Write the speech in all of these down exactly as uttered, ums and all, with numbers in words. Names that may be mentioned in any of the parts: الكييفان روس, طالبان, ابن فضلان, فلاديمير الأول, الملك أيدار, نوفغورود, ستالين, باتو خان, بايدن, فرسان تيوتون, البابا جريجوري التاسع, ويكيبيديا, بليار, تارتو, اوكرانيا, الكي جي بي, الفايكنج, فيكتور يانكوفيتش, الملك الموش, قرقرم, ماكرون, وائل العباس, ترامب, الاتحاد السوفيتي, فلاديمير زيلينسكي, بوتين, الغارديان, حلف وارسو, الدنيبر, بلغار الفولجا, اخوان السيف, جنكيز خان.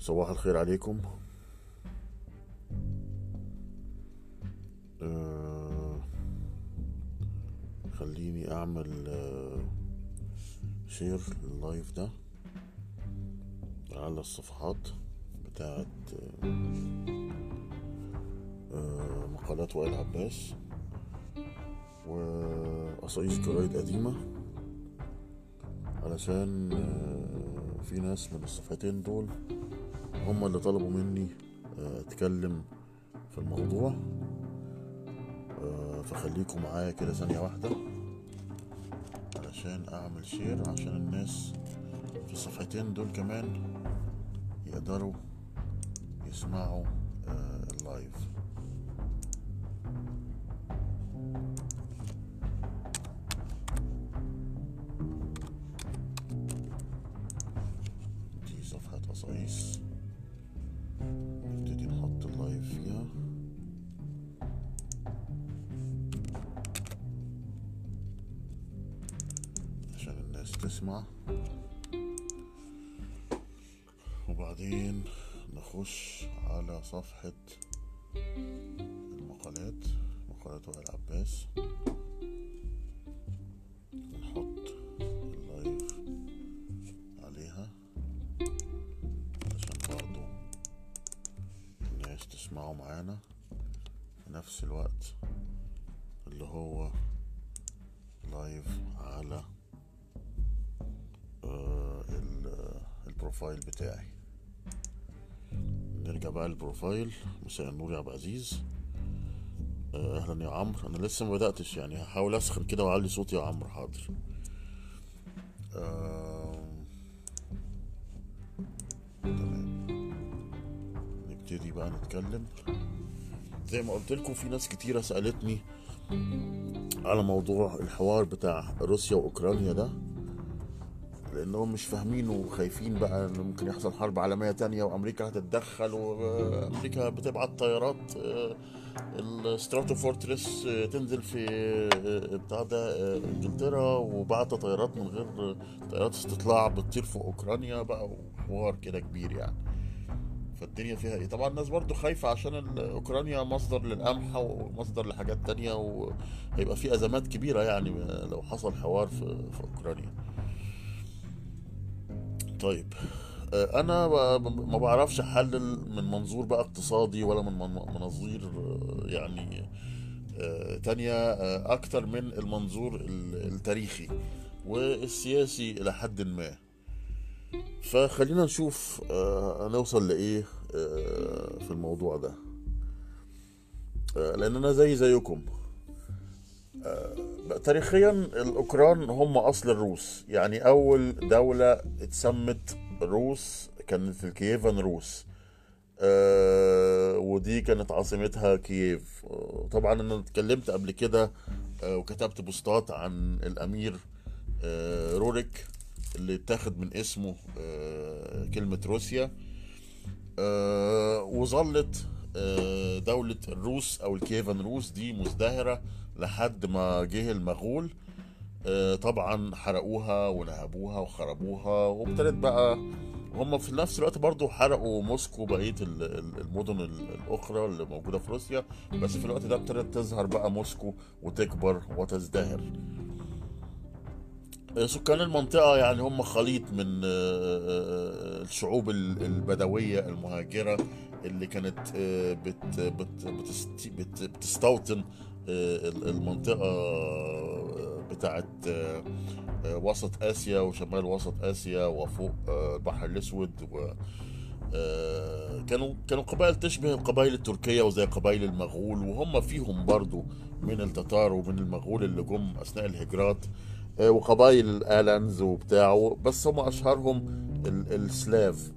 صباح الخير عليكم. آه خليني اعمل آه شير اللايف ده على الصفحات بتاعت آه مقالات وائل العباس وقصايص جرايد قديمة، علشان آه في ناس من الصفحتين دول هم اللي طلبوا مني اتكلم في الموضوع. فخليكم معايا كده ثانية واحدة علشان اعمل شير، عشان الناس في الصفحتين دول كمان يقدروا يسمعوا اللايف. دي صفحة قصايص نبتدي نحط اللايف فيها. تسمع وبعدين نخش على صفحة المقالات، مقالات وائل العباس، ونحط اللايف عليها عشان برضو الناس تسمعوا معانا في نفس الوقت اللي هو لايف على البروفايل بتاعي. نرجع بقى للبروفايل. مساء النور يا عبد العزيز، اهلا يا عمرو. انا لسه ما بداتش، يعني هحاول اسخن كده واعلي صوتي يا عمرو. حاضر. أه... تمام، نبتدي بقى نتكلم. زي ما قلت لكم في ناس كتيره سالتني على موضوع الحوار بتاع روسيا واوكرانيا ده، لأنهم مش فاهمين وخايفين بقى إنه ممكن يحصل حرب عالمية تانية وأمريكا هتتدخل، وأمريكا بتبعت طيارات الستراتو فورتريس تنزل في بتاع ده إنجلترا، وبعت طيارات من غير طيارات استطلاع بتطير في أوكرانيا بقى، وحوار كده كبير يعني. فالدنيا فيها إيه؟ طبعا الناس برضو خايفة عشان أوكرانيا مصدر للقمح ومصدر لحاجات تانية، وهيبقى في أزمات كبيرة يعني لو حصل حوار في, في أوكرانيا. طيب انا ما بعرفش احلل من منظور بقى اقتصادي ولا من مناظير يعني تانية اكتر من المنظور التاريخي والسياسي الى حد ما. فخلينا نشوف هنوصل لايه في الموضوع ده، لان انا زي زيكم تاريخيا الأوكران هم أصل الروس. يعني أول دولة اتسمت روس كانت الكييفان روس، أه ودي كانت عاصمتها كييف. طبعا أنا اتكلمت قبل كده أه وكتبت بوستات عن الأمير أه روريك اللي اتاخد من اسمه أه كلمة روسيا، أه وظلت أه دولة الروس أو الكييفان روس دي مزدهرة لحد ما جه المغول. طبعا حرقوها ونهبوها وخربوها، وابتدت بقى هم في نفس الوقت برضو حرقوا موسكو بقية المدن الأخرى اللي موجودة في روسيا، بس في الوقت ده ابتدت تظهر بقى موسكو وتكبر وتزدهر. سكان المنطقة يعني هم خليط من الشعوب البدوية المهاجرة اللي كانت بتستوطن المنطقة بتاعت وسط آسيا وشمال وسط آسيا وفوق البحر الأسود، وكانوا كانوا قبائل تشبه القبائل التركية وزي قبائل المغول، وهم فيهم برضو من التتار ومن المغول اللي جم أثناء الهجرات، وقبائل الآلانز وبتاعه. بس هم أشهرهم السلاف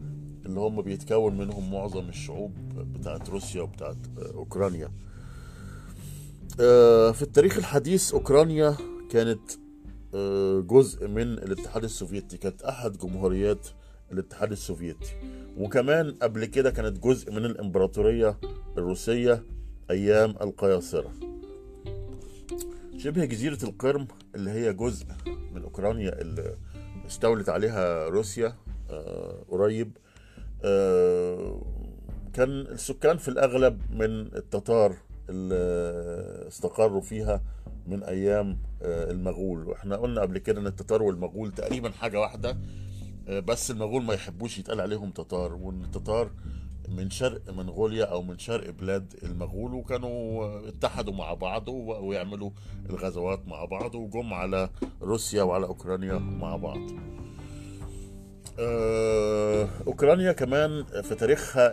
اللي هم بيتكون منهم معظم الشعوب بتاعت روسيا وبتاعت أوكرانيا. في التاريخ الحديث أوكرانيا كانت جزء من الاتحاد السوفيتي، كانت أحد جمهوريات الاتحاد السوفيتي، وكمان قبل كده كانت جزء من الإمبراطورية الروسية أيام القياصرة. شبه جزيرة القرم اللي هي جزء من أوكرانيا اللي استولت عليها روسيا قريب كان السكان في الأغلب من التتار اللي استقروا فيها من أيام المغول. وإحنا قلنا قبل كده أن التتار والمغول تقريبا حاجة واحدة، بس المغول ما يحبوش يتقال عليهم تتار، وأن التتار من شرق منغوليا أو من شرق بلاد المغول، وكانوا اتحدوا مع بعض ويعملوا الغزوات مع بعض، وجم على روسيا وعلى أوكرانيا مع بعض. أوكرانيا كمان في تاريخها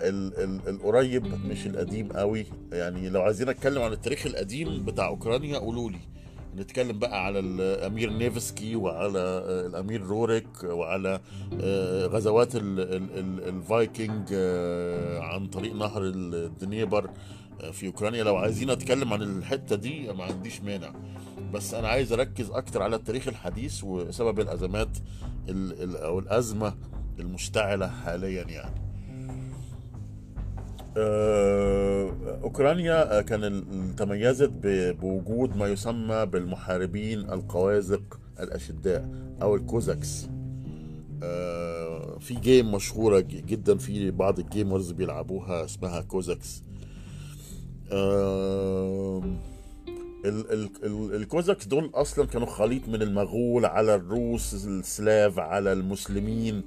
القريب مش القديم قوي، يعني لو عايزين نتكلم عن التاريخ القديم بتاع أوكرانيا قولولي. نتكلم بقى على الأمير نيفسكي وعلى الأمير روريك وعلى غزوات الفايكنج عن طريق نهر الدنيبر في أوكرانيا. لو عايزين نتكلم عن الحتة دي ما عنديش مانع، بس أنا عايز أركز أكتر على التاريخ الحديث وسبب الأزمات أو الأزمة المشتعلة حاليا. يعني أوكرانيا كان تميزت بوجود ما يسمى بالمحاربين القوازق الأشداء أو الكوزاكس. في جيم مشهورة جدا في بعض الجيمرز بيلعبوها اسمها كوزاكس. الكوزاكس دول أصلا كانوا خليط من المغول على الروس السلاف على المسلمين.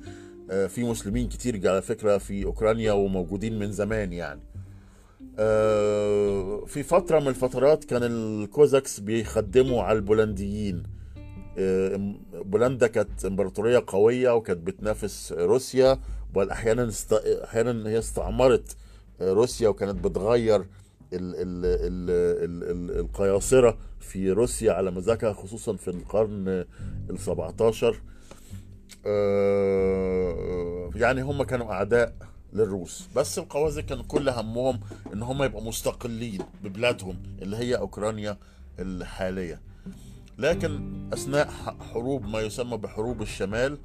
في مسلمين كتير على فكرة في أوكرانيا وموجودين من زمان. يعني في فترة من الفترات كان الكوزاكس بيخدموا على البولنديين. بولندا كانت امبراطورية قوية وكانت بتنافس روسيا، بل أحيانا أحيانا هي استعمرت روسيا وكانت بتغير القياصرة في روسيا على مزاجها، خصوصا في القرن السبعتاشر. يعني هم كانوا أعداء للروس، بس القوازق كانوا كل همهم إن هم يبقوا مستقلين ببلادهم اللي هي أوكرانيا الحالية. لكن أثناء حروب ما يسمى بحروب الشمال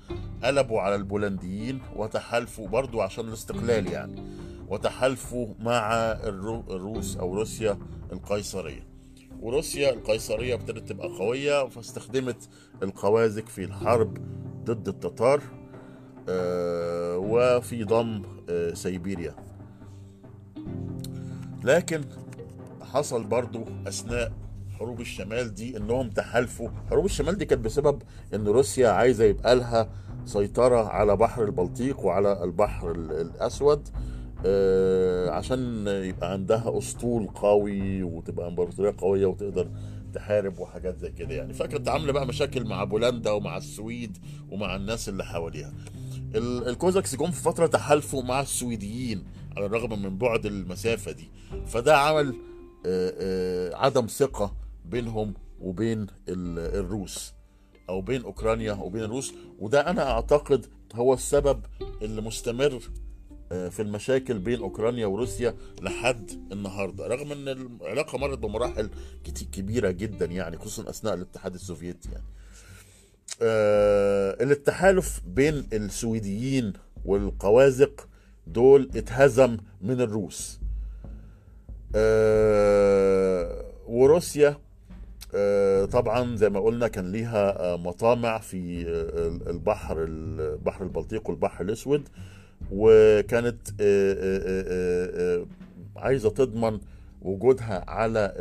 قلبوا على البولنديين وتحالفوا برضو عشان الاستقلال يعني، وتحالفوا مع الروس أو روسيا القيصرية. وروسيا القيصرية ابتدت تبقى قوية، فاستخدمت القوازق في الحرب ضد التتار وفي ضم سيبيريا. لكن حصل برضو أثناء حروب الشمال دي إنهم تحالفوا. حروب الشمال دي كانت بسبب إن روسيا عايزة يبقى لها سيطرة على بحر البلطيق وعلى البحر الأسود، عشان يبقى عندها أسطول قوي وتبقى امبراطورية قوية وتقدر تحارب وحاجات زي كده يعني. فكانت عامله بقى مشاكل مع بولندا ومع السويد ومع الناس اللي حواليها. الكوزاكس جم في فتره تحالفوا مع السويديين على الرغم من بعد المسافه دي، فده عمل عدم ثقه بينهم وبين الروس او بين اوكرانيا وبين الروس، وده انا اعتقد هو السبب اللي مستمر في المشاكل بين أوكرانيا وروسيا لحد النهاردة، رغم أن العلاقة مرت بمراحل كبيرة جدا يعني، خصوصا أثناء الاتحاد السوفيتي يعني. آه التحالف بين السويديين والقوازق دول اتهزم من الروس. آه وروسيا آه طبعا زي ما قلنا كان ليها آه مطامع في آه البحر البحر البلطيق والبحر الأسود، وكانت عايزة تضمن وجودها على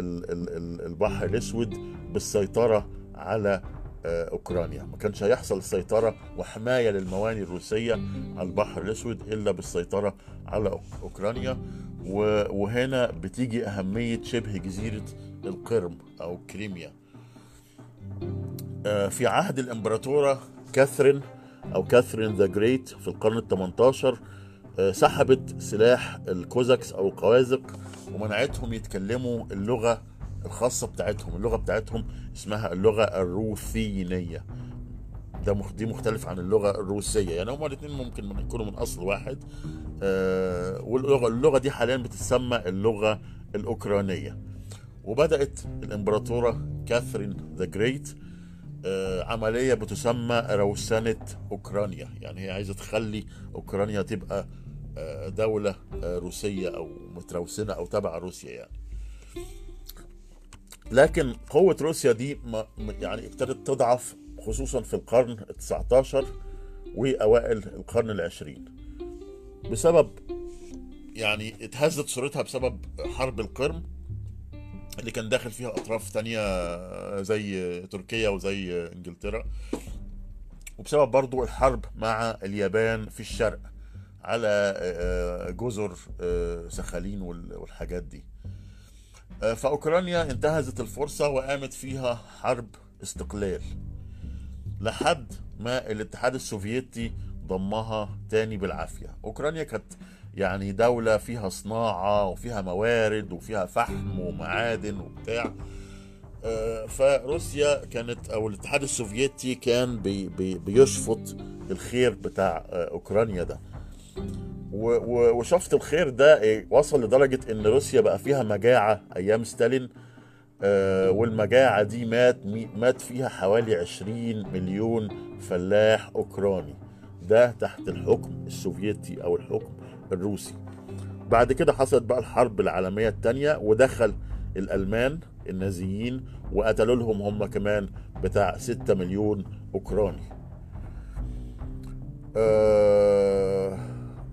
البحر الأسود بالسيطرة على أوكرانيا. ما كانش هيحصل السيطرة وحماية للموانئ الروسية على البحر الأسود إلا بالسيطرة على أوكرانيا. وهنا بتيجي أهمية شبه جزيرة القرم أو كريميا. في عهد الإمبراطورة كاثرين أو كاثرين ذا جريت في القرن الثمنتاشر سحبت سلاح الكوزاكس أو القوازق ومنعتهم يتكلموا اللغة الخاصة بتاعتهم. اللغة بتاعتهم اسمها اللغة الروثينية، ده دي مختلف عن اللغة الروسية، يعني هما الاثنين ممكن يكونوا من أصل واحد. واللغة اللغة دي حاليا بتسمى اللغة الأوكرانية. وبدأت الإمبراطورة كاثرين ذا جريت عملية بتسمى روسنة أوكرانيا، يعني هي عايزة تخلي أوكرانيا تبقى دولة روسية أو متروسنة أو تبع روسيا يعني. لكن قوة روسيا دي يعني ابتدت تضعف خصوصا في القرن التاسع عشر وأوائل القرن العشرين. بسبب يعني اتهزت صورتها بسبب حرب القرم اللي كان داخل فيها أطراف تانية زي تركيا وزي إنجلترا، وبسبب برضو الحرب مع اليابان في الشرق على جزر سخالين والحاجات دي. فأوكرانيا انتهزت الفرصة وقامت فيها حرب استقلال لحد ما الاتحاد السوفيتي ضمها تاني بالعافية. أوكرانيا كانت يعني دولة فيها صناعة وفيها موارد وفيها فحم ومعادن وبتاع، فروسيا كانت أو الاتحاد السوفيتي كان بي بي بيشفط الخير بتاع أوكرانيا ده، وشفط الخير ده وصل لدرجة إن روسيا بقى فيها مجاعة أيام ستالين، والمجاعة دي مات مات فيها حوالي عشرين مليون فلاح أوكراني، ده تحت الحكم السوفيتي أو الحكم الروسي. بعد كده حصلت بقى الحرب العالمية الثانية ودخل الألمان النازيين وقتلوا لهم هم كمان بتاع ستة مليون أوكراني. أه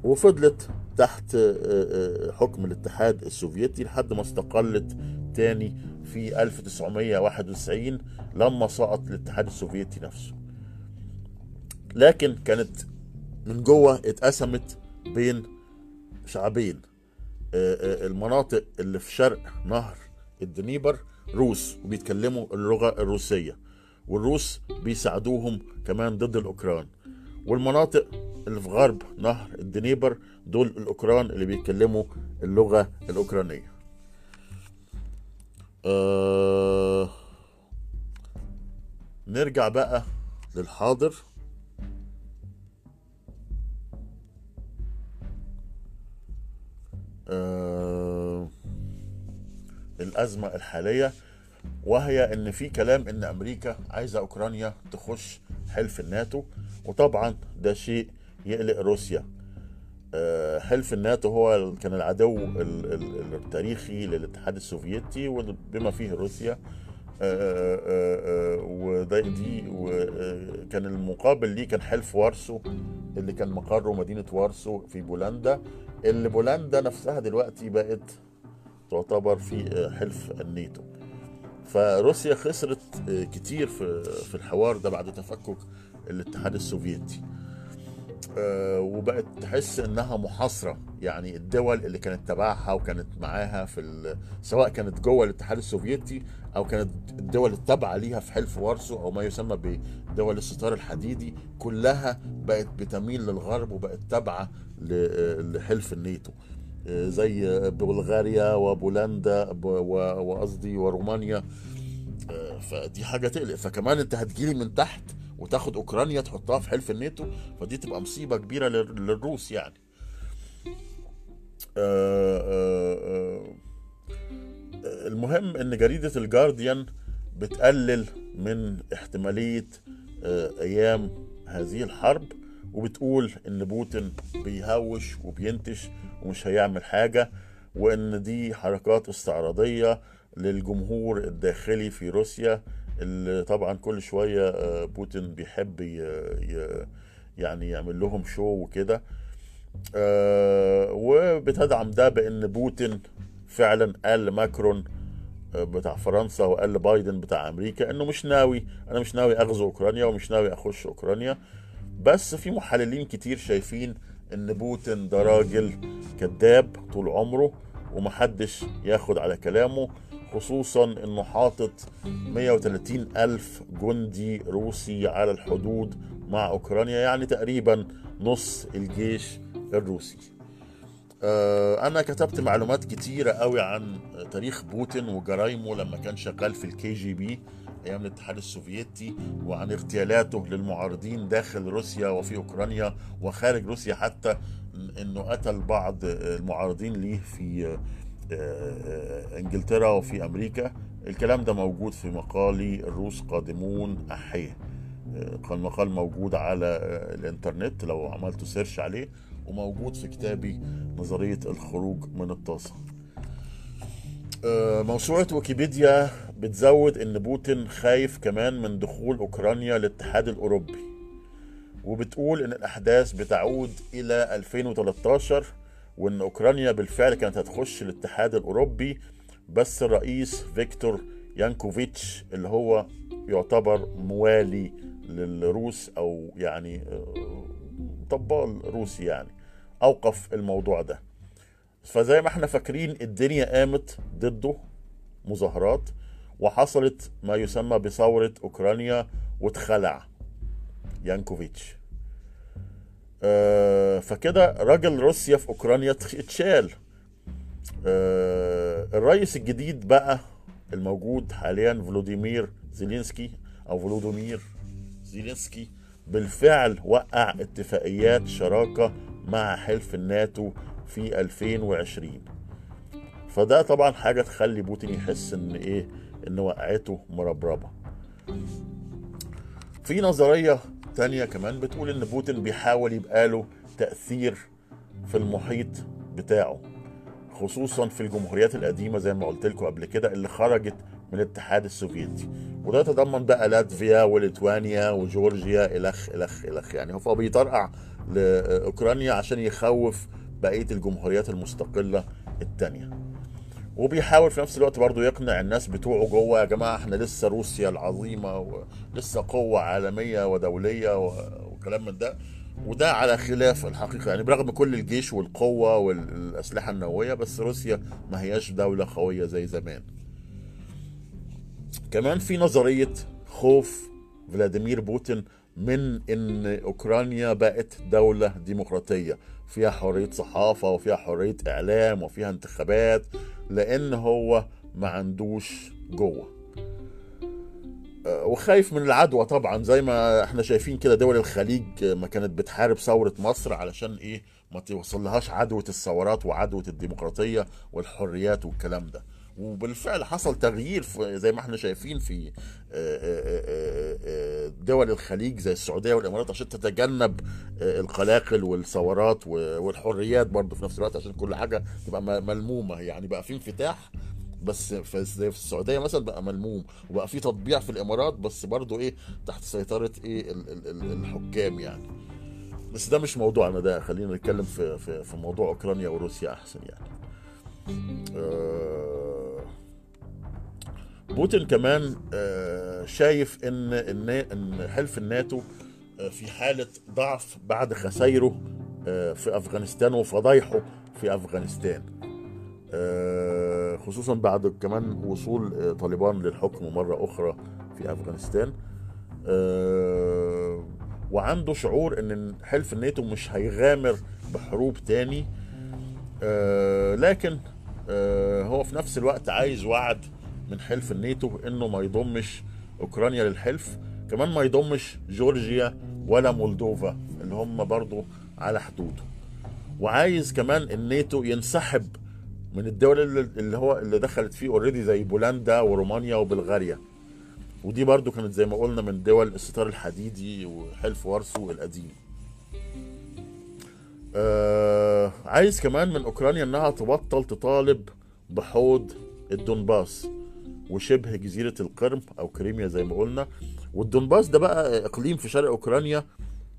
وفضلت تحت حكم الاتحاد السوفيتي لحد ما استقلت تاني في ألف وتسعمية وواحد وتسعين لما سقط الاتحاد السوفيتي نفسه، لكن كانت من جوه اتقسمت بين شعبين. المناطق اللي في شرق نهر الدنيبر روس وبيتكلموا اللغة الروسية والروس بيساعدوهم كمان ضد الأوكران، والمناطق اللي في غرب نهر الدنيبر دول الأوكران اللي بيتكلموا اللغة الأوكرانية. أه نرجع بقى للحاضر. أه الأزمة الحالية، وهي إن في كلام إن أمريكا عايزة أوكرانيا تخش حلف الناتو، وطبعا ده شيء يقلق روسيا. حلف الناتو هو كان العدو التاريخي للاتحاد السوفيتي وبما فيه روسيا، ودي كان المقابل ليه كان حلف وارسو اللي كان مقره مدينة وارسو في بولندا، اللي بولندا نفسها دلوقتي بقت تعتبر في حلف الناتو. فروسيا خسرت كتير في الحوار ده بعد تفكك الاتحاد السوفيتي، وبقت تحس انها محاصرة، يعني الدول اللي كانت تبعها وكانت معاها في سواء كانت جوه الاتحاد السوفيتي او كانت الدول التابعة ليها في حلف وارسو او ما يسمى بدول الستار الحديدي كلها بقت بتميل للغرب وبقت تابعة لحلف الناتو، زي بلغاريا وبولندا وقصدي ورومانيا. فدي حاجة تقلق، فكمان انت هتجيلي من تحت وتاخد أوكرانيا تحطها في حلف الناتو، فدي تبقى مصيبة كبيرة للروس يعني. المهم ان جريدة الغارديان بتقلل من احتمالية ايام هذه الحرب، وبتقول ان بوتين بيهوش وبينتش ومش هيعمل حاجة، وان دي حركات استعراضية للجمهور الداخلي في روسيا اللي طبعا كل شوية بوتين بيحب يعني يعمل لهم شو وكده، وبتدعم ده بان بوتين فعلا قال ماكرون بتاع فرنسا وقال لبايدن بتاع امريكا انه مش ناوي انا مش ناوي اغزو اوكرانيا ومش ناوي اخش اوكرانيا. بس في محللين كتير شايفين ان بوتين ده راجل كذاب طول عمره ومحدش ياخد على كلامه، خصوصا انه حاطط مية وتلاتين الف جندي روسي على الحدود مع اوكرانيا، يعني تقريبا نص الجيش الروسي. آه انا كتبت معلومات كتيرة قوي عن تاريخ بوتين وجرايمه لما كان شغال في الكي جي بي ايام الاتحاد السوفيتي، وعن اغتيالاته للمعارضين داخل روسيا وفي اوكرانيا وخارج روسيا، حتى انه قتل بعض المعارضين ليه في انجلترا وفي امريكا. الكلام ده موجود في مقالي الروس قادمون احيه، المقال موجود على الانترنت لو عملتوا سيرش عليه، وموجود في كتابي نظرية الخروج من الطاسة. موسوعة ويكيبيديا بتزود ان بوتين خايف كمان من دخول اوكرانيا للاتحاد الاوروبي، وبتقول إن الأحداث بتعود إلى ألفين وثلاثة عشر، وإن أوكرانيا بالفعل كانت هتخش الاتحاد الأوروبي، بس الرئيس فيكتور يانكوفيتش اللي هو يعتبر موالي للروس أو يعني طبال روسي يعني أوقف الموضوع ده. فزي ما احنا فاكرين الدنيا قامت ضده مظاهرات، وحصلت ما يسمى بثورة أوكرانيا واتخلع يانكوفيتش. أه فكده راجل روسيا في أوكرانيا اتشال. أه الرئيس الجديد بقى الموجود حاليا فلاديمير زيلينسكي أو فلاديمير زيلينسكي بالفعل وقع اتفاقيات شراكة مع حلف الناتو في ألفين وعشرين. فده طبعا حاجة تخلي بوتين يحس ان ايه ان وقعته مربربة. في نظرية تانية كمان بتقول ان بوتين بيحاول يبقى له تأثير في المحيط بتاعه، خصوصا في الجمهوريات القديمة زي ما قلت لكم قبل كده اللي خرجت من الاتحاد السوفيتي، وده تضمن بقى لاتفيا وليتوانيا وجورجيا إلخ إلخ إلخ يعني. هو بيطرقع لأوكرانيا عشان يخوف بقية الجمهوريات المستقلة التانية، وبيحاول في نفس الوقت برضو يقنع الناس بتوعه جوه، يا جماعة احنا لسه روسيا العظيمة ولسه قوة عالمية ودولية وكلام من ده. وده على خلاف الحقيقة يعني، برغم كل الجيش والقوة والأسلحة النووية بس روسيا ما هياش دولة قوية زي زمان. كمان في نظرية خوف فلاديمير بوتين من ان اوكرانيا بقت دولة ديمقراطية فيها حرية صحافة وفيها حرية اعلام وفيها انتخابات، لان هو ما عندوش جوه وخايف من العدوى. طبعا زي ما احنا شايفين كده دول الخليج ما كانت بتحارب ثورة مصر علشان ايه ما توصلهاش عدوى الثورات وعدوى الديمقراطية والحريات والكلام ده. وبالفعل حصل تغيير في زي ما احنا شايفين في دول الخليج زي السعودية والإمارات عشان تتجنب القلاقل والثورات والحريات برضو في نفس الوقت، عشان كل حاجة تبقى ملمومة يعني. بقى في انفتاح بس في السعودية مثلا بقى ملموم، وبقى في تطبيع في الإمارات بس برضو ايه تحت سيطرة ايه الحكام يعني. بس ده مش موضوعنا ده، خلينا نتكلم في, في, في موضوع أوكرانيا وروسيا أحسن يعني. بوتين كمان شايف ان ان حلف الناتو في حالة ضعف بعد خسائره في افغانستان وفضايحه في افغانستان، خصوصا بعد كمان وصول طالبان للحكم مرة اخرى في افغانستان، وعنده شعور ان حلف الناتو مش هيغامر بحروب تاني. لكن هو في نفس الوقت عايز وعد من حلف الناتو انه ما يضمش اوكرانيا للحلف، كمان ما يضمش جورجيا ولا مولدوفا اللي هم برضو على حدوده. وعايز كمان الناتو ينسحب من الدول اللي هو اللي دخلت فيه اوريدي زي بولندا ورومانيا وبلغاريا، ودي برضو كانت زي ما قلنا من دول الستار الحديدي وحلف وارسو القديم. آه عايز كمان من اوكرانيا انها تبطل تطالب بحوض الدونباس وشبه جزيرة القرم أو كريميا زي ما قلنا. والدونباس ده بقى إقليم في شرق أوكرانيا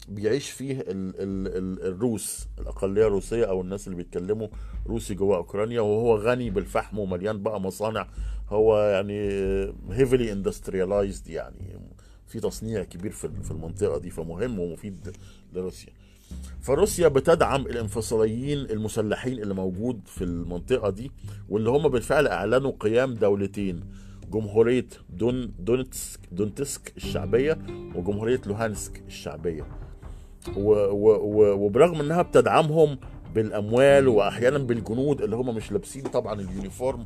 بيعيش فيه ال ال ال الروس، الأقلية الروسية أو الناس اللي بيتكلموا روسي جوا أوكرانيا، وهو غني بالفحم ومليان بقى مصانع، هو يعني heavily industrialized يعني في تصنيع كبير في المنطقة دي، فمهم ومفيد لروسيا. فروسيا بتدعم الانفصاليين المسلحين اللي موجود في المنطقة دي، واللي هم بالفعل أعلنوا قيام دولتين، جمهورية دون دونتسك دونتسك الشعبية وجمهورية لوهانسك الشعبية، و و و وبرغم أنها بتدعمهم بالأموال وأحيانا بالجنود اللي هم مش لابسين طبعا اليونيفورم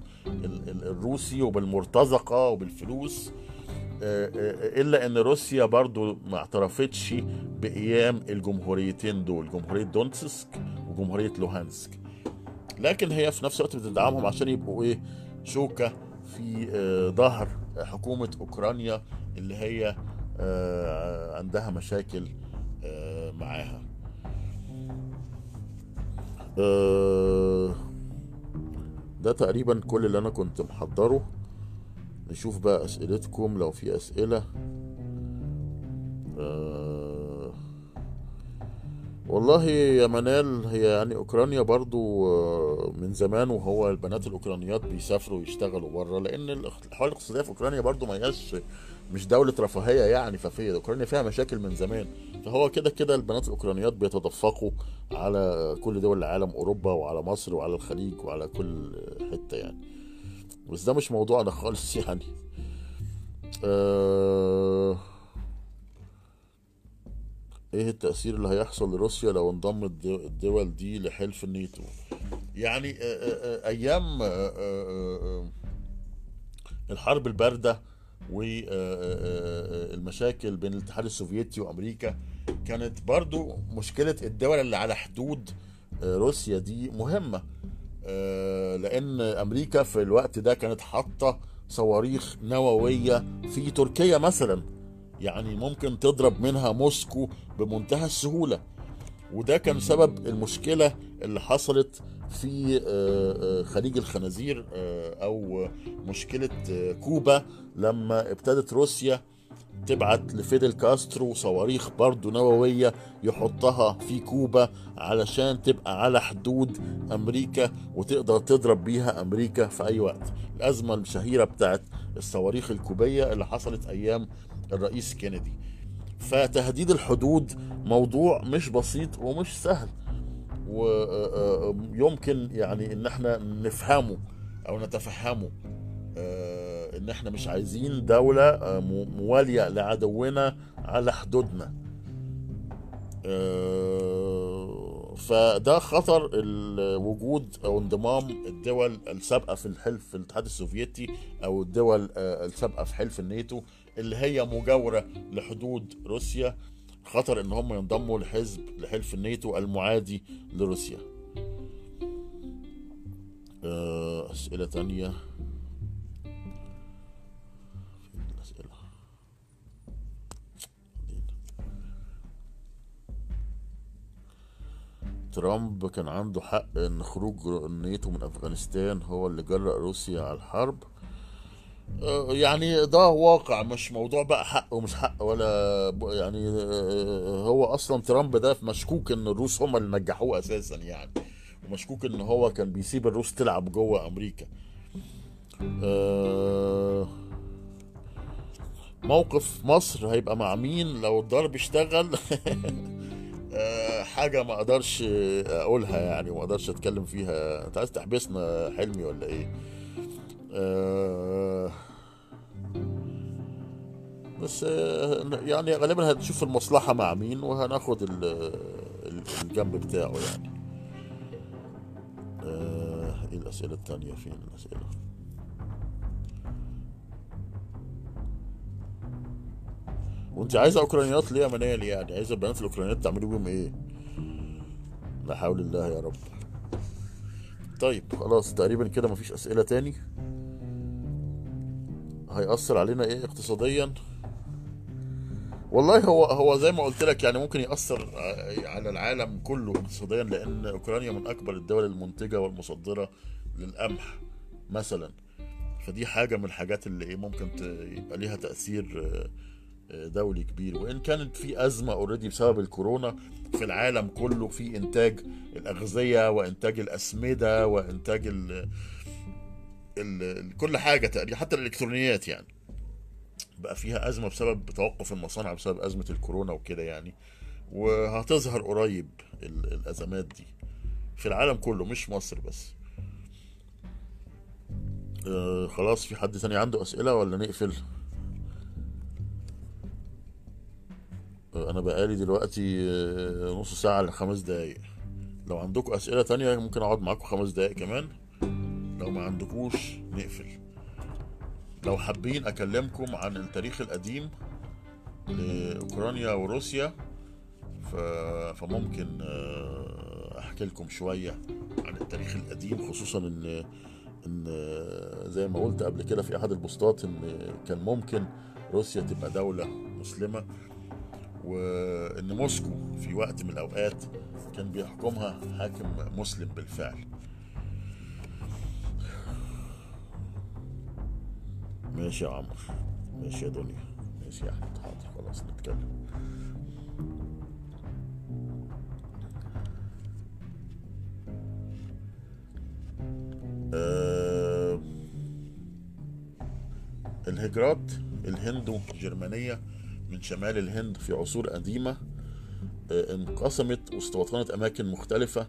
الروسي وبالمرتزقة وبالفلوس، إلا أن روسيا برضو ما اعترفتش بقيام الجمهوريتين دول، جمهورية دونتسك وجمهورية لوهانسك، لكن هي في نفس الوقت بتدعمهم عشان يبقوا إيه شوكة في ظهر حكومة أوكرانيا اللي هي عندها مشاكل معاها. ده تقريبا كل اللي أنا كنت محضره. نشوف بقى أسئلتكم لو في أسئلة. آه والله يا منال، هي يعني اوكرانيا برضو من زمان وهو البنات الاوكرانيات بيسافروا يشتغلوا بره، لان الحالة الاقتصادية في اوكرانيا برضو ما هياش مش دولة رفاهية يعني، ففي اوكرانيا فيها مشاكل من زمان، فهو كده كده البنات الاوكرانيات بيتدفقوا على كل دول العالم، اوروبا وعلى مصر وعلى الخليج وعلى كل حتة يعني، بس ده مش موضوعنا خالص يعني. أه... ايه التأثير اللي هيحصل لروسيا لو انضمت الدول دي لحلف الناتو؟ يعني ايام الحرب الباردة والمشاكل بين الاتحاد السوفيتي وامريكا كانت برضو مشكلة الدول اللي على حدود روسيا دي مهمة، لان امريكا في الوقت ده كانت حاطة صواريخ نووية في تركيا مثلا، يعني ممكن تضرب منها موسكو بمنتهى السهولة، وده كان سبب المشكلة اللي حصلت في خليج الخنازير أو مشكلة كوبا لما ابتدت روسيا تبعت لفيدل كاسترو صواريخ برضو نووية يحطها في كوبا علشان تبقى على حدود أمريكا وتقدر تضرب بيها أمريكا في أي وقت. الأزمة الشهيرة بتاعت الصواريخ الكوبية اللي حصلت أيام الرئيس كينيدي. فتهديد الحدود موضوع مش بسيط ومش سهل، ويمكن يعني ان احنا نفهمه او نتفهمه، ان احنا مش عايزين دولة موالية لعدونا على حدودنا. فده خطر الوجود او انضمام الدول السابقة في الحلف في الاتحاد السوفيتي او الدول السابقة في حلف الناتو اللي هي مجاورة لحدود روسيا، خطر ان هم ينضموا لحزب لحلف الناتو المعادي لروسيا. اسئلة تانية، اسئلة. ترامب كان عنده حق ان خروج الناتو من افغانستان هو اللي جرأ روسيا على الحرب، يعني ده واقع، مش موضوع بقى حق ومش حق ولا يعني، هو اصلا ترامب ده مشكوك ان الروس هم اللي نجحوه اساسا يعني، ومشكوك ان هو كان بيسيب الروس تلعب جوه امريكا. موقف مصر هيبقى مع مين لو الضرب اشتغل؟ حاجه ما اقدرش اقولها يعني، ما اقدرش اتكلم فيها. انت عايز تحبسنا حلمي ولا ايه؟ أه بس يعني غالبا هتشوف المصلحة مع مين وهناخد الجنب بتاعه يعني. أه ايه الأسئلة التانية؟ فين الأسئلة؟ وانت عايزة اوكرانيات ليه يا منال؟ يعني عايزة البنات الاوكرانيات تعملوا بهم ايه؟ لا حول الله يا رب. طيب خلاص تقريبا كده مفيش أسئلة تاني. هيأثر علينا ايه اقتصاديا؟ والله هو هو زي ما قلت لك يعني، ممكن يأثر على العالم كله اقتصاديا، لان اوكرانيا من اكبر الدول المنتجة والمصدرة للقمح مثلا، فدي حاجة من الحاجات اللي ممكن يبقى ليها تأثير دولي كبير. وان كانت في ازمه اوريدي بسبب الكورونا في العالم كله في انتاج الاغذيه وانتاج الاسمده وانتاج ال ال كل حاجه تقريبا، حتى الالكترونيات يعني بقى فيها ازمه بسبب توقف المصانع بسبب ازمه الكورونا وكده يعني، وهتظهر قريب الازمات دي في العالم كله مش مصر بس. آه خلاص، في حد ثاني عنده اسئله ولا نقفل؟ انا بقالي دلوقتي نص ساعه لخمس دقايق، لو عندكم اسئله تانية ممكن اقعد معاكم خمس دقايق كمان، لو ما عندكوش نقفل. لو حابين اكلمكم عن التاريخ القديم لاوكرانيا وروسيا فممكن احكي لكم شويه عن التاريخ القديم، خصوصا ان ان زي ما قلت قبل كده في احد البوستات ان كان ممكن روسيا تبقى دوله مسلمه، وان موسكو في وقت من الاوقات كان بيحكمها حاكم مسلم بالفعل. ماشي يا عمرو، ماشي يا دنيا، ماشي يا احمد، حاضر خلاص نتكلم. الهجرات الهندو جرمانية من شمال الهند في عصور قديمة انقسمت واستوطنت أماكن مختلفة،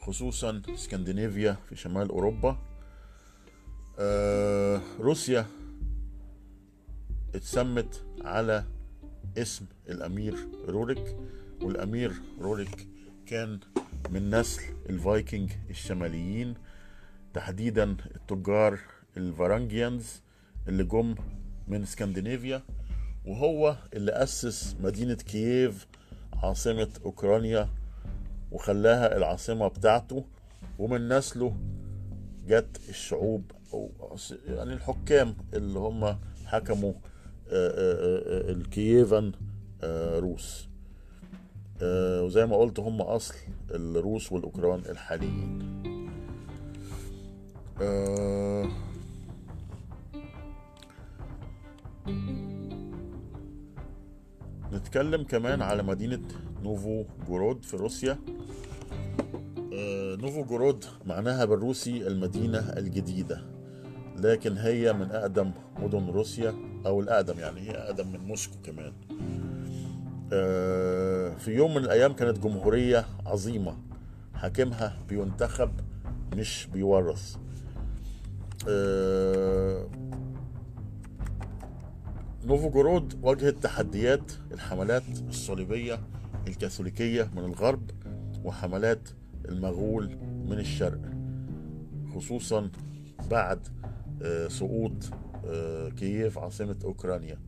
خصوصا اسكندنافيا في شمال أوروبا. روسيا اتسمت على اسم الأمير روريك، والأمير روريك كان من نسل الفايكنج الشماليين، تحديدا التجار الفارانجيانز اللي جم من اسكندنافيا، وهو اللي أسس مدينة كييف عاصمة أوكرانيا وخلاها العاصمة بتاعته. ومن نسله جت الشعوب أو يعني الحكام اللي هم حكموا الكييفان روس، وزي ما قلت هم أصل الروس والأوكران الحاليين. نتكلم كمان على مدينة نوفغورود في روسيا. نوفغورود معناها بالروسي المدينة الجديدة، لكن هي من أقدم مدن روسيا، أو الأقدم، يعني هي أقدم من موسكو كمان. في يوم من الأيام كانت جمهورية عظيمة حاكمها بينتخب مش بيورث. نوفغورود واجهت تحديات الحملات الصليبية الكاثوليكية من الغرب وحملات المغول من الشرق، خصوصا بعد سقوط كييف عاصمة أوكرانيا.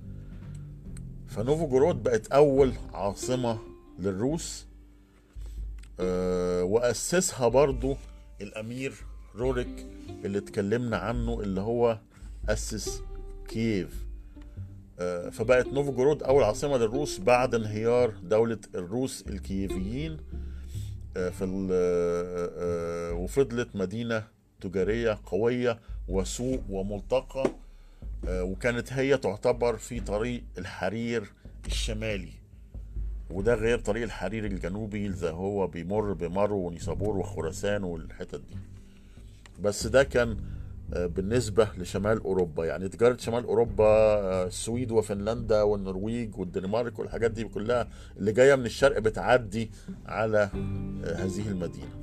فنوفغورود بقت أول عاصمة للروس، وأسسها برضو الأمير روريك اللي اتكلمنا عنه، اللي هو أسس كييف. فبقت نوفغورود أول عاصمة للروس بعد انهيار دولة الروس الكييفيين، في وفضلت مدينة تجارية قوية وسوق وملتقى، وكانت هي تعتبر في طريق الحرير الشمالي، وده غير طريق الحرير الجنوبي اللي هو بيمر بمرو ونيسابور وخراسان والحتت دي. بس ده كان بالنسبة لشمال أوروبا، يعني تجارة شمال أوروبا السويد وفنلندا والنرويج والدنمارك والحاجات دي كلها اللي جاية من الشرق بتعدي على هذه المدينة.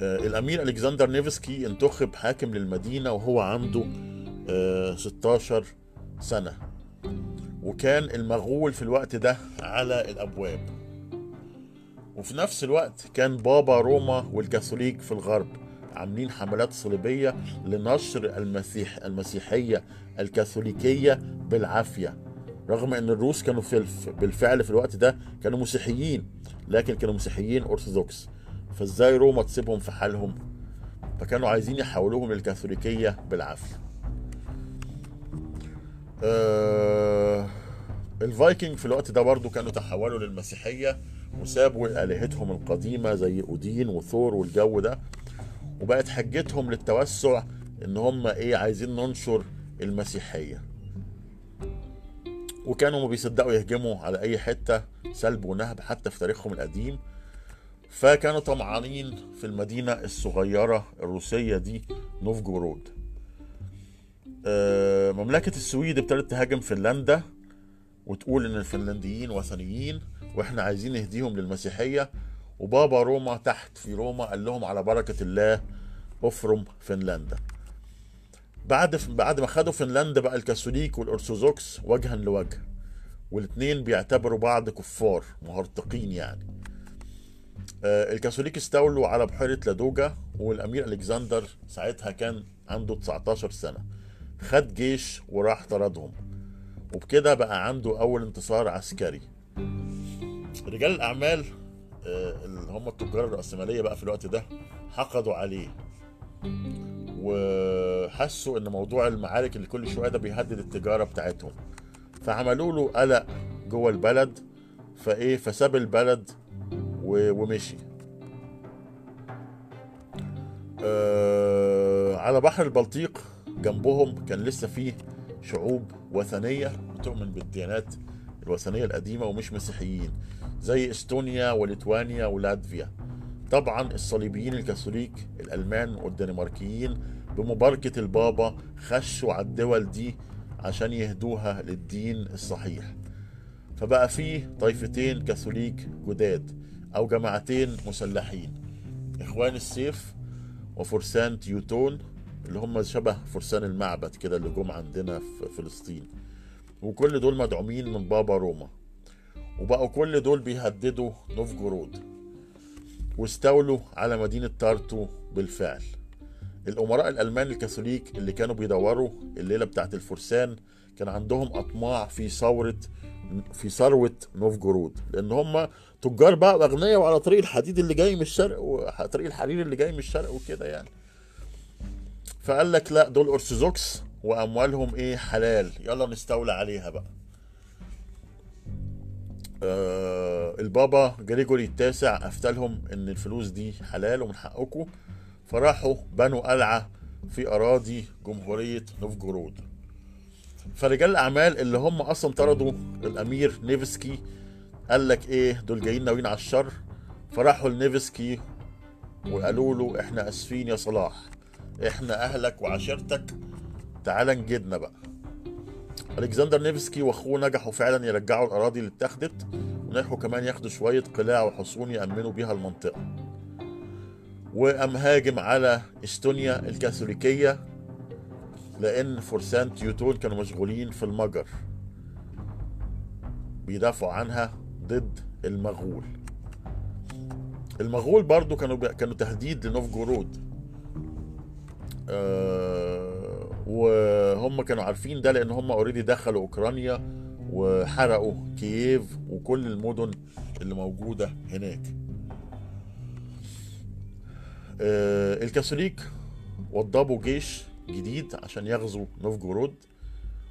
الأمير ألكساندر نيفسكي انتخب حاكم للمدينة وهو عنده ستاشر سنة، وكان المغول في الوقت ده على الأبواب، وفي نفس الوقت كان بابا روما والكاثوليك في الغرب عاملين حملات صليبية لنشر المسيح المسيحية الكاثوليكية بالعافية، رغم ان الروس كانوا في بالفعل في الوقت ده كانوا مسيحيين، لكن كانوا مسيحيين أرثوذكس، فازاي روما تسيبهم في حالهم؟ فكانوا عايزين يحولوهم للكاثوليكية بالعافية. آه الفايكنج في الوقت ده برضو كانوا تحولوا للمسيحية وسابوا آلهتهم القديمة زي أودين وثور والجو ده، وبقت حجتهم للتوسع ان هم ايه عايزين ننشر المسيحية، وكانوا ما بيصدقوا يهجموا على اي حتة سلب ونهب حتى في تاريخهم القديم. فكانوا طمعانين في المدينة الصغيرة الروسية دي نوفغورود. مملكة السويد ابتدت تهاجم فنلندا وتقول ان الفنلنديين وثنيين واحنا عايزين نهديهم للمسيحية، وبابا روما تحت في روما قال لهم على بركة الله افرم فنلندا. بعد بعد ما خدوا فنلندا بقى الكاثوليك والأرثوذكس وجها لوجه، والاثنين بيعتبروا بعض كفار مهرطقين يعني. الكاثوليك استولوا على بحيرة لادوجا، والأمير ألكساندر ساعتها كان عنده تسعتاشر سنة، خد جيش وراح طردهم، وبكده بقى عنده أول انتصار عسكري. رجال الأعمال اللي هم التجار الرأسمالية بقى في الوقت ده حقدوا عليه، وحسوا ان موضوع المعارك اللي كل شوية ده بيهدد التجارة بتاعتهم، فعملوا له قلق جوه البلد، فايه فساب البلد ومشي. آه على بحر البلطيق جنبهم كان لسه فيه شعوب وثنية بتؤمن بالديانات الوثنية القديمة ومش مسيحيين، زي استونيا وليتوانيا ولاتفيا. طبعا الصليبيين الكاثوليك الألمان والدنماركيين بمباركة البابا خشوا على الدول دي عشان يهدوها للدين الصحيح. فبقى فيه طائفتين كاثوليك جداد أو جماعتين مسلحين، اخوان السيف وفرسان تيوتون، اللي هم شبه فرسان المعبد كده اللي جم عندنا في فلسطين، وكل دول مدعومين من بابا روما. وبقوا كل دول بيهددوا نوفغورود، واستولوا على مدينة تارتو بالفعل. الأمراء الألمان الكاثوليك اللي كانوا بيدوروا الليلة بتاعت الفرسان كان عندهم أطماع في ثورة في ثروة نوفغورود، لأن هم تجار بقى وأغنياء وعلى طريق الحديد اللي جاي من الشرق وطريق الحرير اللي جاي من الشرق وكده يعني. فقال لك لا، دول أرثوذكس وأموالهم إيه حلال، يلا نستولى عليها بقى. آه البابا جريجوري التاسع أفتلهم إن الفلوس دي حلال ومن حقكم، فراحوا بنوا قلعة في أراضي جمهورية نوفغورود. فرجال الأعمال اللي هم أصلا طردوا الأمير نيفسكي قال لك إيه، دول جايين ناويين على الشر، فراحوا لنيفسكي وقالوا له إحنا أسفين يا صلاح، إحنا أهلك وعشيرتك، تعال نجدنا بقى. ألكساندر نيفسكي وأخوه نجحوا فعلا يرجعوا الأراضي اللي اتاخدت، ونجحوا كمان ياخدوا شوية قلاع وحصون يأمنوا بيها المنطقة. وقام هاجم على إستونيا الكاثوليكية لأن فرسان تيوتون كانوا مشغولين في المجر بيدافعوا عنها ضد المغول. المغول برضو كانوا كانوا تهديد لنوفغورود، أه وهم كانوا عارفين ده لأن هم أوريدي دخلوا أوكرانيا وحرقوا كييف وكل المدن اللي موجودة هناك. أه الكاثوليك وضبوا جيش جديد عشان يغزو نوفغورود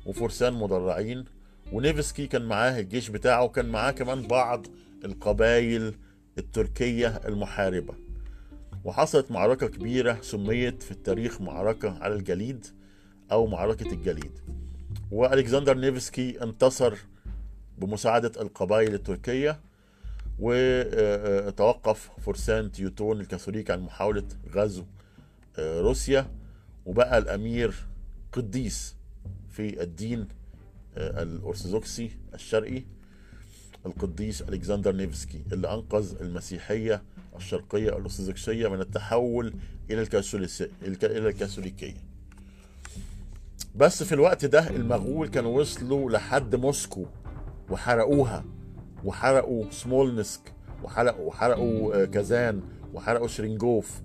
وفرسان مدرعين، ونيفسكي كان معاه الجيش بتاعه، وكان معاه كمان بعض القبائل التركية المحاربة. وحصلت معركة كبيرة سميت في التاريخ معركة على الجليد أو معركة الجليد، وألكساندر نيفسكي انتصر بمساعدة القبائل التركية، وتوقف فرسان تيوتون الكاثوليك عن محاولة غزو روسيا، وبقى الأمير قديس في الدين الأرثوذكسي الشرقي، القديس ألكساندر نيفسكي، اللي أنقذ المسيحية الشرقية الأرثوذكسية من التحول إلى الكاثوليكية. بس في الوقت ده المغول كانوا وصلوا لحد موسكو وحرقوها، وحرقوا سمولنسك، وحرقوا, وحرقوا كازان، وحرقوا شرينجوف.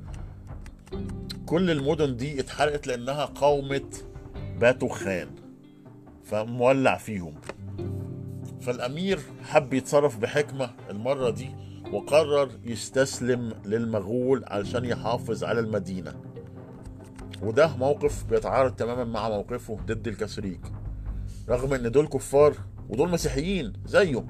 كل المدن دي اتحرقت لأنها قاومة باتو خان، فمولع فيهم. فالأمير حب يتصرف بحكمة المرة دي، وقرر يستسلم للمغول علشان يحافظ على المدينة، وده موقف بيتعارض تماما مع موقفه ضد الكاثوليك، رغم ان دول كفار ودول مسيحيين زيهم.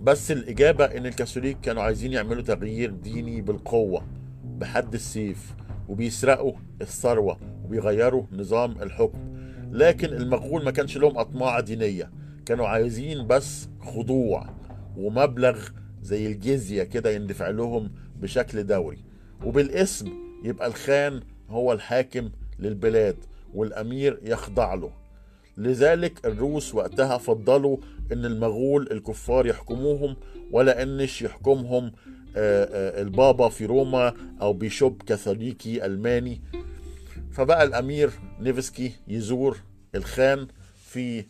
بس الإجابة ان الكاثوليك كانوا عايزين يعملوا تغيير ديني بالقوة بحد السيف، وبيسرقوا الثروة وبيغيروا نظام الحكم. لكن المغول ما كانش لهم أطماع دينية، كانوا عايزين بس خضوع ومبلغ زي الجزية كده يندفع لهم بشكل دوري، وبالاسم يبقى الخان هو الحاكم للبلاد والأمير يخضع له. لذلك الروس وقتها فضلوا أن المغول الكفار يحكموهم، ولا أنش يحكمهم البابا في روما أو بيشوب كاثوليكي ألماني. فبقى الأمير نيفسكي يزور الخان في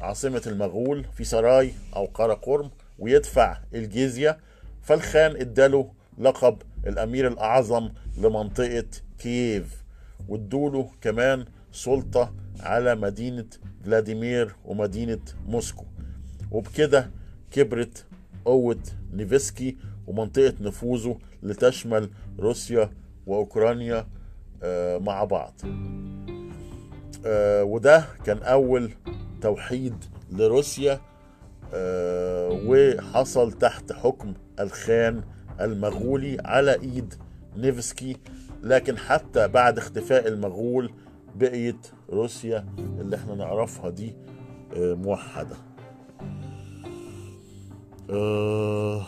عاصمة المغول في سراي أو قرقرم ويدفع الجزية، فالخان اداله لقب الأمير الأعظم لمنطقة كييف، وادوله كمان سلطة على مدينة فلاديمير ومدينة موسكو. وبكده كبرت قوة نيفسكي ومنطقة نفوذه لتشمل روسيا وأوكرانيا مع بعض. وده كان أول توحيد لروسيا، وحصل تحت حكم الخان المغولي على إيد نيفسكي. لكن حتى بعد اختفاء المغول بقيت روسيا اللي احنا نعرفها دي موحدة. أه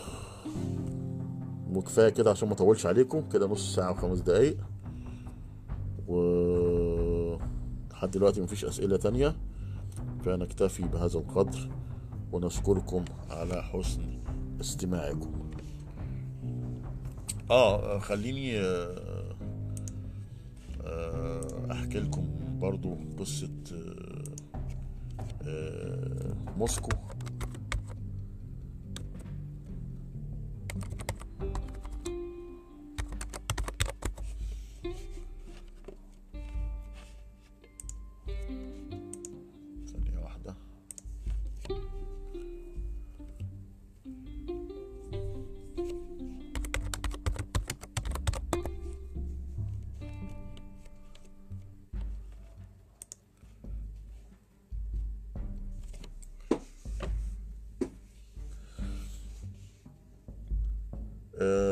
وكفاية كده عشان ما اطولش عليكم، كده نص ساعة وخمس دقايق. ولحد دلوقتي مفيش أسئلة تانية، فنكتفي بهذا القدر ونشكركم على حسن استماعكم. اه خليني احكي لكم برضو قصة موسكو.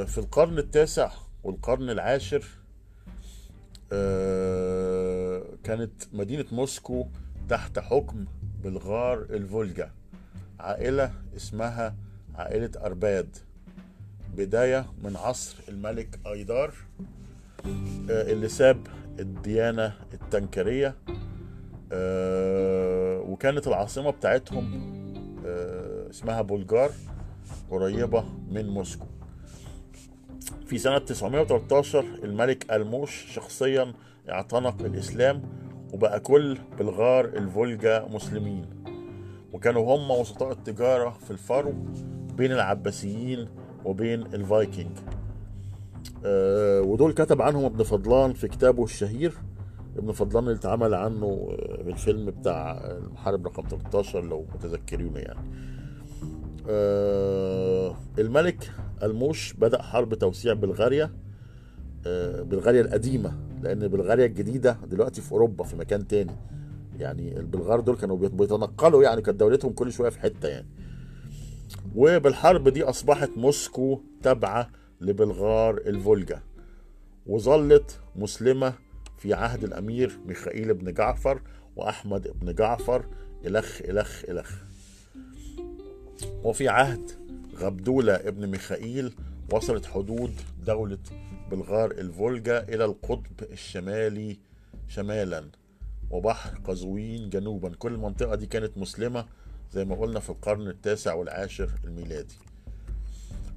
في القرن التاسع والقرن العاشر كانت مدينة موسكو تحت حكم بلغار الفولجا، عائلة اسمها عائلة أرباد، بداية من عصر الملك أيدار اللي ساب الديانة التنكرية، وكانت العاصمة بتاعتهم اسمها بلغار قريبة من موسكو. في سنة تسعمائة وثلاثة عشر الملك الموش شخصيا اعتنق الإسلام، وبقى كل بلغار الفولجا مسلمين، وكانوا هم وسطاء التجارة في الفرو بين العباسيين وبين الفايكينج، أه ودول كتب عنهم ابن فضلان في كتابه الشهير، ابن فضلان اللي اتعمل عنه الفيلم بتاع المحارب رقم ثلاثة عشر لو متذكرينه يعني. أه الملك الموش بدأ حرب توسيع بلغاريا، بلغاريا القديمة، لأن بلغاريا الجديدة دلوقتي في أوروبا في مكان تاني، يعني البلغار دول كانوا بيتنقلوا، يعني كانت دولتهم كل شوية في حتة يعني. وبالحرب دي أصبحت موسكو تابعة لبلغار الفولجا، وظلت مسلمة في عهد الأمير ميخائيل بن جعفر وأحمد بن جعفر إلخ إلخ إلخ. وفي عهد غبدولة ابن ميخائيل وصلت حدود دولة بلغار الفولجا إلى القطب الشمالي شمالا وبحر قزوين جنوبا. كل المنطقة دي كانت مسلمة زي ما قلنا في القرن التاسع والعاشر الميلادي،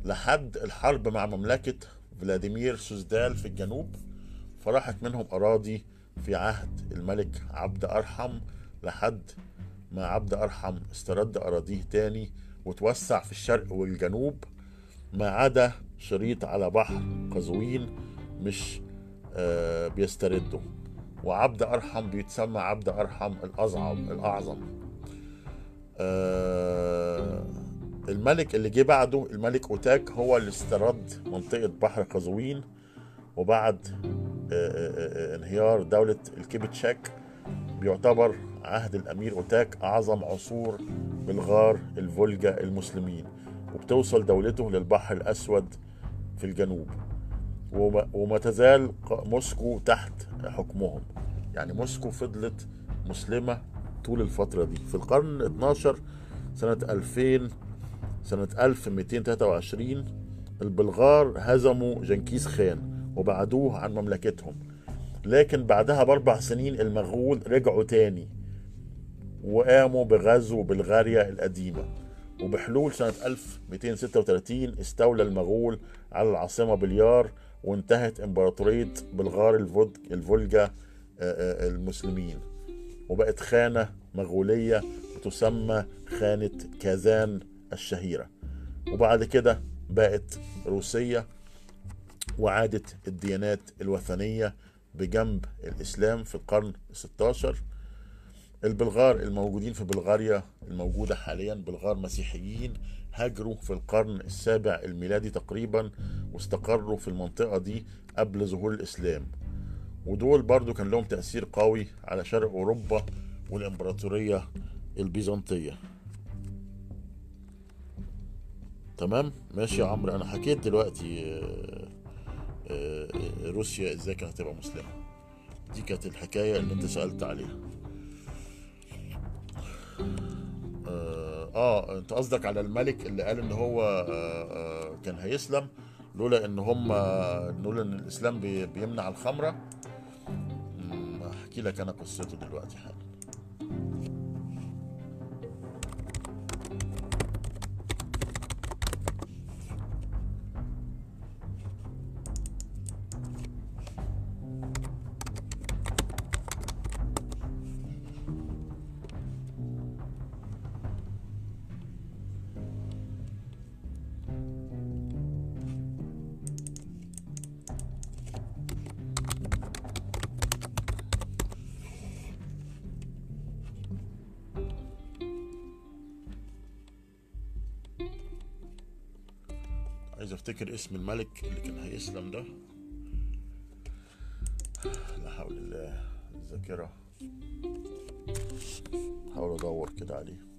لحد الحرب مع مملكة فلاديمير سوزدال في الجنوب، فراحت منهم أراضي في عهد الملك عبد أرحم، لحد ما عبد أرحم استرد أراضيه تاني وتوسع في الشرق والجنوب، ما عدا شريط على بحر قزوين مش آه بيسترده، وعبد أرحم بيتسمى عبد أرحم الأزعب الأعظم. آه الملك اللي جه بعده الملك أوتاك هو اللي استرد منطقة بحر قزوين، وبعد آه آه انهيار دولة الكيبتشاك بيعتبر عهد الأمير أوتاك أعظم عصور بلغار الفولجا المسلمين، وبتوصل دولته للبحر الأسود في الجنوب، وما تزال موسكو تحت حكمهم. يعني موسكو فضلت مسلمة طول الفترة دي. في القرن الاثناشر سنة ألفين سنة ألف ومئتين وثلاثة وعشرين البلغار هزموا جنكيز خان وبعدوه عن مملكتهم، لكن بعدها بأربع سنين المغول رجعوا تاني وقاموا بغزو بلغاريا القديمة، وبحلول سنة ألف ومئتين وستة وثلاثين استولى المغول على العاصمة بليار، وانتهت إمبراطورية بلغار الفولجا المسلمين، وبقت خانة مغولية وتسمى خانة كازان الشهيرة، وبعد كده بقت روسية، وعادت الديانات الوثنية بجنب الإسلام في القرن الستاشر. البلغار الموجودين في بلغاريا الموجودة حاليا بلغار مسيحيين هاجروا في القرن السابع الميلادي تقريبا، واستقروا في المنطقة دي قبل ظهور الإسلام، ودول برضو كان لهم تأثير قوي على شرق أوروبا والإمبراطورية البيزنطية. تمام ماشي يا عمرو، أنا حكيت دلوقتي روسيا إزاي كانت تبقى مسلمة، دي كانت الحكاية اللي انت سألت عليها. اه انت قصدك على الملك اللي قال ان هو آه آه كان هيسلم لولا ان هم لولا ان الاسلام بيمنع الخمره، هحكي لك أنا قصته دلوقتي حالا. عايز افتكر اسم الملك اللي كان هيسلم ده، لا حول الله الذاكرة، حاول ادور كده عليه.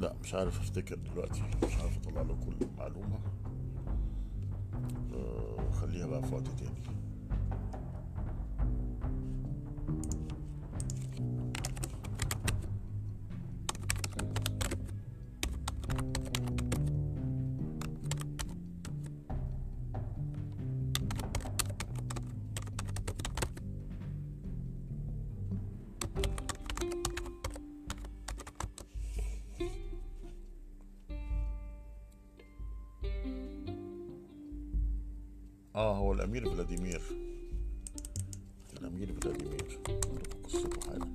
لا مش عارف افتكر دلوقتي، مش عارف اطلع له كل معلومة، خليها بقى في وقت تاني. اه هو الامير فلاديمير الامير فلاديمير عندكم قصته حالا.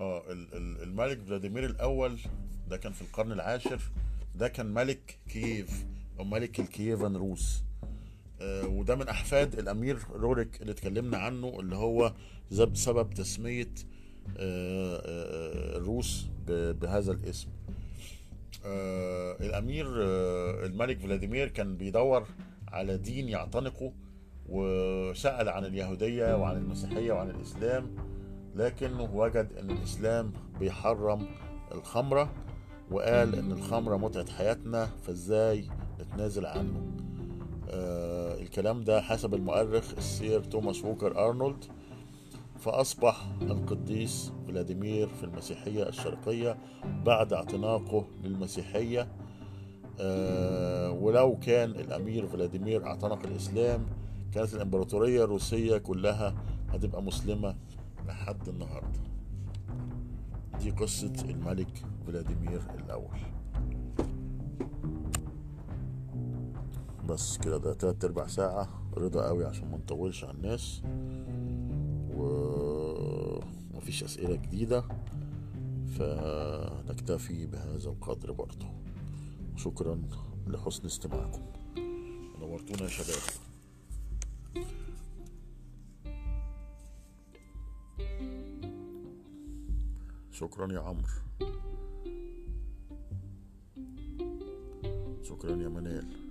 اه الملك فلاديمير الاول ده كان في القرن العاشر، ده كان ملك كييف او ملك الكييفان روس، آه وده من احفاد الامير روريك اللي اتكلمنا عنه، اللي هو سبب تسمية آه آه الروس بهذا الاسم. آه الأمير آه الملك فلاديمير كان بيدور على دين يعتنقه، وسأل عن اليهودية وعن المسيحية وعن الإسلام، لكنه وجد أن الإسلام بيحرم الخمرة، وقال أن الخمرة متعة حياتنا فإزاي نتنازل عنه. آه الكلام ده حسب المؤرخ السير توماس ووكر أرنولد. فأصبح القديس فلاديمير في المسيحية الشرقية بعد اعتناقه للمسيحية، أه ولو كان الأمير فلاديمير اعتنق الإسلام كانت الإمبراطورية الروسية كلها هتبقى مسلمة لحد النهاردة. دي قصة الملك فلاديمير الأول. بس كده ده تلات أربع ساعة رضا قوي عشان ما نطولش على الناس، ومفيش أسئلة جديدة، فنكتفي بهذا القدر برضو. شكرا لحسن استماعكم، نورتونا يا شباب. شكرا يا عمرو، شكرا يا منال.